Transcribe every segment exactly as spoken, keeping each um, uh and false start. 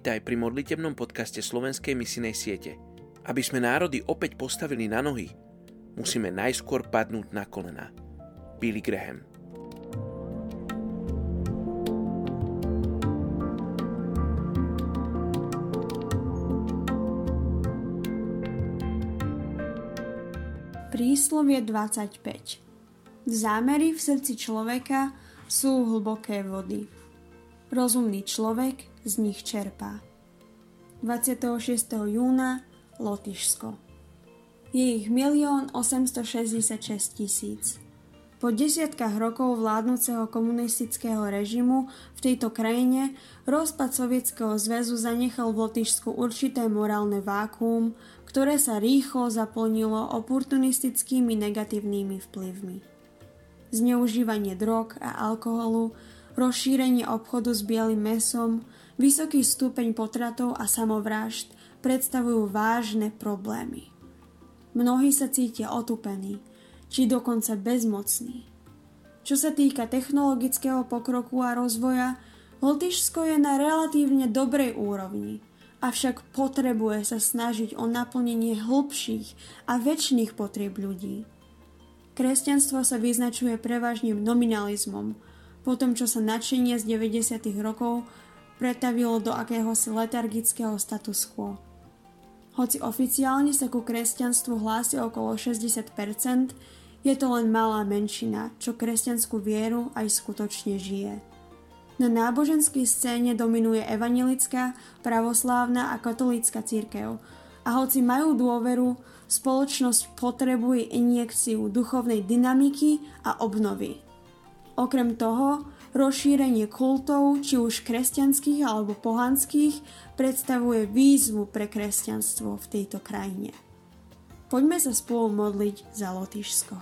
vítaj pri modlitebnom podcaste Slovenskej misijnej siete. Aby sme národy opäť postavili na nohy, musíme najskôr padnúť na kolená. Billy Graham. Príslovie dvadsaťpäť. Zámery v srdci človeka sú hlboké vody. Rozumný človek z nich čerpá. dvadsiateho šiesteho júna Lotyšsko. Je ich milión osemstošesťdesiatšesť tisíc. Po desiatkách rokov vládnuceho komunistického režimu v tejto krajine rozpad Sovietskeho zväzu zanechal v Lotyšsku určité morálne vákuum, ktoré sa rýchlo zaplnilo oportunistickými negatívnymi vplyvmi. Zneužívanie drog a alkoholu, rozšírenie obchodu s bielym mäsom, vysoký stupeň potratov a samovrážd predstavujú vážne problémy. Mnohí sa cítia otupení, či dokonca bezmocní. Čo sa týka technologického pokroku a rozvoja, Lotyšsko je na relatívne dobrej úrovni. Avšak potrebuje sa snažiť o naplnenie hlbších a väčšných potrieb ľudí. Kresťanstvo sa vyznačuje prevažným nominalizmom, po tom, čo sa nadšenie z deväťdesiatych rokov pretavilo do akéhosi letargického status quo. Hoci oficiálne sa ku kresťanstvu hlási okolo šesťdesiat percent, je to len malá menšina, čo kresťanskú vieru aj skutočne žije. Na náboženskej scéne dominuje evanjelická, pravoslávna a katolícka cirkev. A hoci majú dôveru, spoločnosť potrebuje injekciu duchovnej dynamiky a obnovy. Okrem toho, rozšírenie kultov, či už kresťanských alebo pohanských, predstavuje výzvu pre kresťanstvo v tejto krajine. Poďme sa spolu modliť za Lotyšsko.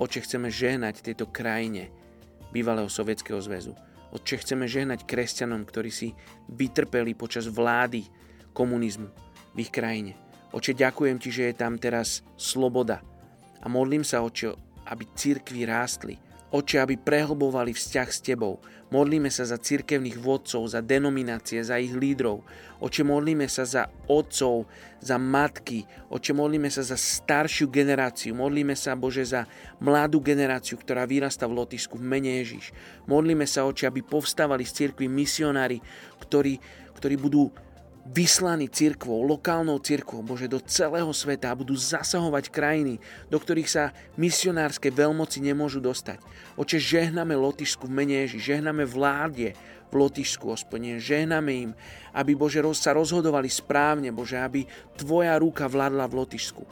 Oče, chceme žehnať tejto krajine bývalého Sovietskeho zväzu. Otče, chceme žehnať kresťanom, ktorí si vytrpeli počas vlády komunizmu v ich krajine. Otče, ďakujem ti, že je tam teraz sloboda. A modlím sa, Otče, aby cirkvi rástli. Otče, aby prehlbovali vzťah s tebou. Modlíme sa za cirkevných vodcov, za denominácie, za ich lídrov. Otče, modlíme sa za otcov, za matky. Otče, modlíme sa za staršiu generáciu. Modlíme sa, Bože, za mladú generáciu, ktorá vyrasta v Lotyšsku v mene Ježiš. Modlíme sa, Otče, aby povstávali z cirkvi misionári, ktorí, ktorí budú vyslaní cirkvou, lokálnou cirkvou, Bože, do celého sveta a budú zasahovať krajiny, do ktorých sa misionárske veľmoci nemôžu dostať. Oče, žehname Lotyšsku v mene Ježiš, žehname vláde v Lotyšsku, Hospodine, žehname im, aby, Bože, sa rozhodovali správne, Bože, aby tvoja ruka vládla v Lotyšsku.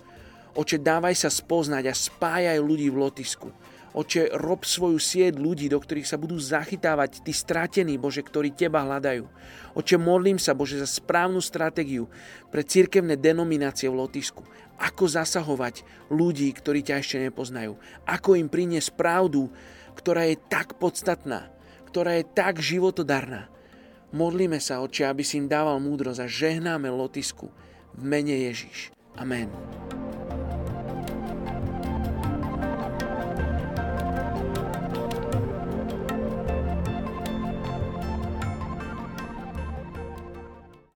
Oče, dávaj sa spoznať a spájaj ľudí v Lotyšsku. Oče, rob svoju sieť ľudí, do ktorých sa budú zachytávať tí stratení, Bože, ktorí teba hľadajú. Oče, modlím sa, Bože, za správnu stratégiu pre cirkevné denominácie v Lotyšsku. Ako zasahovať ľudí, ktorí ťa ešte nepoznajú. Ako im priniesť pravdu, ktorá je tak podstatná, ktorá je tak životodarná. Modlíme sa, Oče, aby si im dával múdrosť a žehnáme Lotyšsku v mene Ježiš. Amen.